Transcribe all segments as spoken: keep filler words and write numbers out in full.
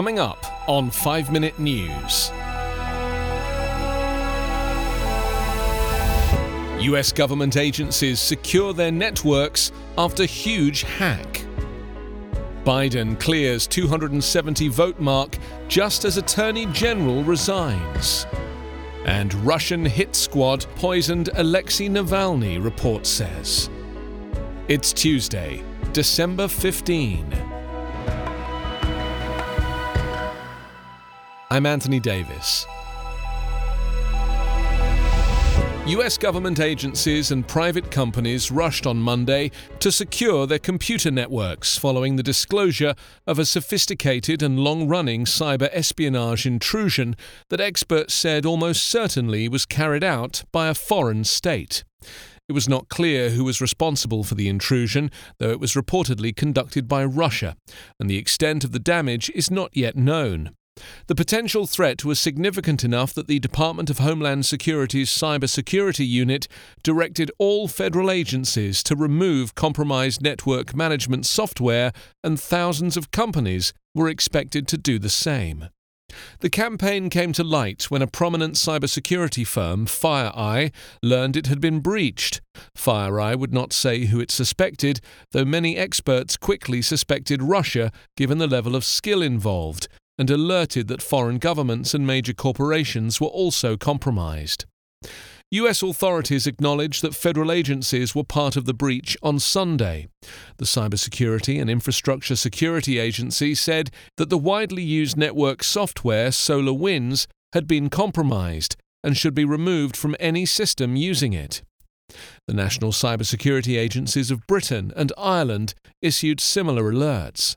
Coming up on five minute News. U S government agencies secure their networks after huge hack. Biden clears two hundred seventy vote mark just as Attorney General resigns. And Russian hit squad poisoned Alexei Navalny, report says. It's Tuesday, December fifteenth. I'm Anthony Davis. U S government agencies and private companies rushed on Monday to secure their computer networks following the disclosure of a sophisticated and long-running cyber espionage intrusion that experts said almost certainly was carried out by a foreign state. It was not clear who was responsible for the intrusion, though it was reportedly conducted by Russia, and the extent of the damage is not yet known. The potential threat was significant enough that the Department of Homeland Security's Cybersecurity Unit directed all federal agencies to remove compromised network management software, and thousands of companies were expected to do the same. The campaign came to light when a prominent cybersecurity firm, FireEye, learned it had been breached. FireEye would not say who it suspected, though many experts quickly suspected Russia given the level of skill involved, and alerted that foreign governments and major corporations were also compromised. U S authorities acknowledged that federal agencies were part of the breach on Sunday. The Cybersecurity and Infrastructure Security Agency said that the widely used network software, SolarWinds, had been compromised and should be removed from any system using it. The National Cybersecurity Agencies of Britain and Ireland issued similar alerts.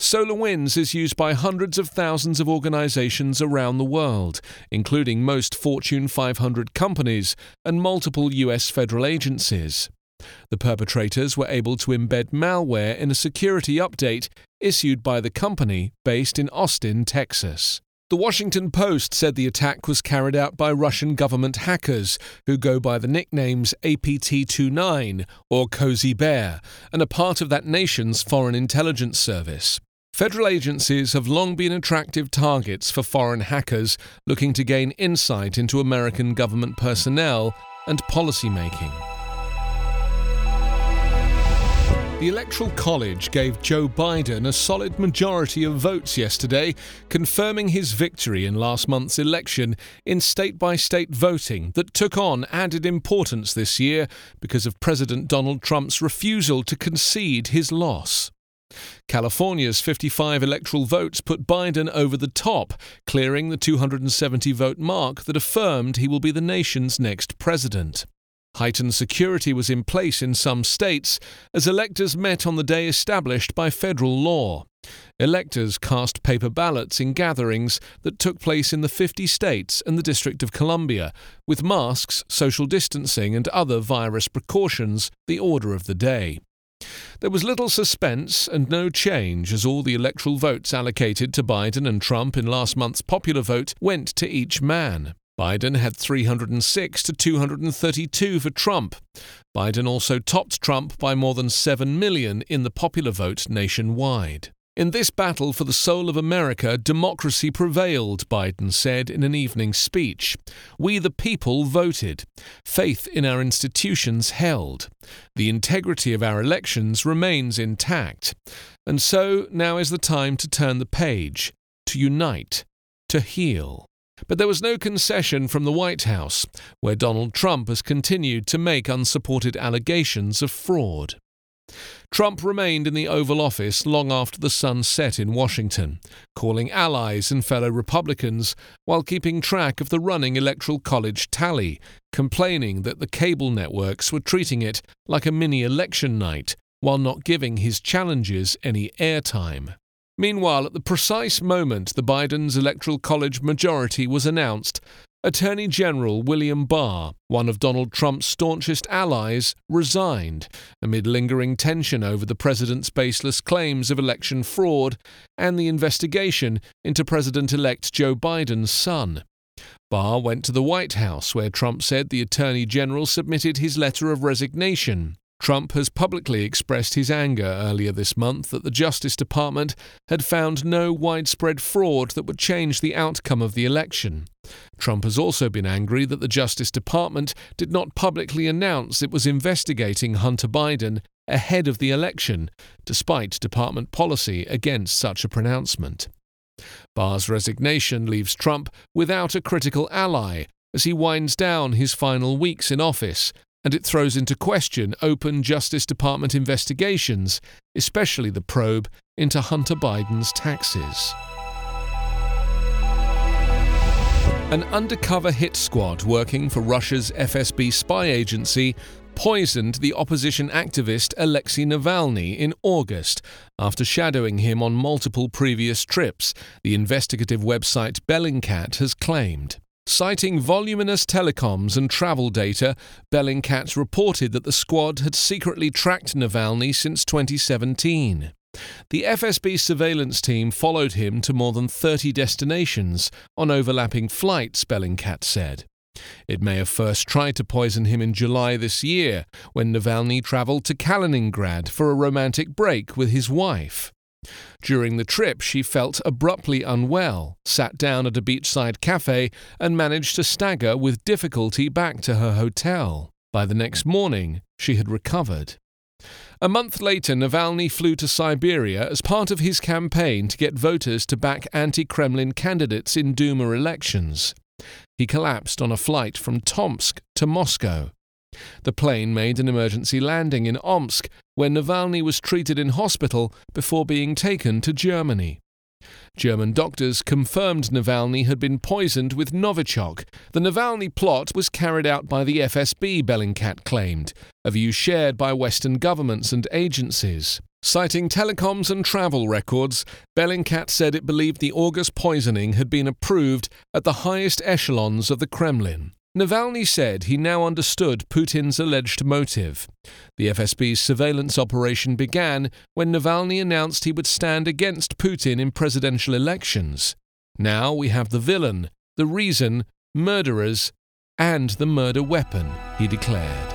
SolarWinds is used by hundreds of thousands of organizations around the world, including most Fortune five hundred companies and multiple U S federal agencies. The perpetrators were able to embed malware in a security update issued by the company based in Austin, Texas. The Washington Post said the attack was carried out by Russian government hackers who go by the nicknames A P T twenty-nine or Cozy Bear and are part of that nation's foreign intelligence service. Federal agencies have long been attractive targets for foreign hackers looking to gain insight into American government personnel and policymaking. The Electoral College gave Joe Biden a solid majority of votes yesterday, confirming his victory in last month's election in state-by-state voting that took on added importance this year because of President Donald Trump's refusal to concede his loss. California's fifty-five electoral votes put Biden over the top, clearing the two hundred seventy vote mark that affirmed he will be the nation's next president. Heightened security was in place in some states as electors met on the day established by federal law. Electors cast paper ballots in gatherings that took place in the fifty states and the District of Columbia, with masks, social distancing and other virus precautions the order of the day. There was little suspense and no change as all the electoral votes allocated to Biden and Trump in last month's popular vote went to each man. Biden had three hundred six to two hundred thirty-two for Trump. Biden also topped Trump by more than seven million in the popular vote nationwide. In this battle for the soul of America, democracy prevailed, Biden said in an evening speech. We the people voted. Faith in our institutions held. The integrity of our elections remains intact. And so now is the time to turn the page, to unite, to heal. But there was no concession from the White House, where Donald Trump has continued to make unsupported allegations of fraud. Trump remained in the Oval Office long after the sun set in Washington, calling allies and fellow Republicans while keeping track of the running Electoral College tally, complaining that the cable networks were treating it like a mini-election night while not giving his challenges any airtime. Meanwhile, at the precise moment the Biden's Electoral College majority was announced, Attorney General William Barr, one of Donald Trump's staunchest allies, resigned amid lingering tension over the president's baseless claims of election fraud and the investigation into President-elect Joe Biden's son. Barr went to the White House, where Trump said the Attorney General submitted his letter of resignation. Trump has publicly expressed his anger earlier this month that the Justice Department had found no widespread fraud that would change the outcome of the election. Trump has also been angry that the Justice Department did not publicly announce it was investigating Hunter Biden ahead of the election, despite department policy against such a pronouncement. Barr's resignation leaves Trump without a critical ally as he winds down his final weeks in office, and it throws into question open Justice Department investigations, especially the probe into Hunter Biden's taxes. An undercover hit squad working for Russia's F S B spy agency poisoned the opposition activist Alexei Navalny in August after shadowing him on multiple previous trips, the investigative website Bellingcat has claimed. Citing voluminous telecoms and travel data, Bellingcat reported that the squad had secretly tracked Navalny since twenty seventeen. The F S B surveillance team followed him to more than thirty destinations on overlapping flights, Bellingcat said. It may have first tried to poison him in July this year, when Navalny travelled to Kaliningrad for a romantic break with his wife. During the trip, she felt abruptly unwell, sat down at a beachside cafe, and managed to stagger with difficulty back to her hotel. By the next morning, she had recovered. A month later, Navalny flew to Siberia as part of his campaign to get voters to back anti-Kremlin candidates in Duma elections. He collapsed on a flight from Tomsk to Moscow. The plane made an emergency landing in Omsk, where Navalny was treated in hospital before being taken to Germany. German doctors confirmed Navalny had been poisoned with Novichok. The Navalny plot was carried out by the F S B, Bellingcat claimed, a view shared by Western governments and agencies. Citing telecoms and travel records, Bellingcat said it believed the August poisoning had been approved at the highest echelons of the Kremlin. Navalny said he now understood Putin's alleged motive. The F S B's surveillance operation began when Navalny announced he would stand against Putin in presidential elections. Now we have the villain, the reason, murderers, and the murder weapon, he declared.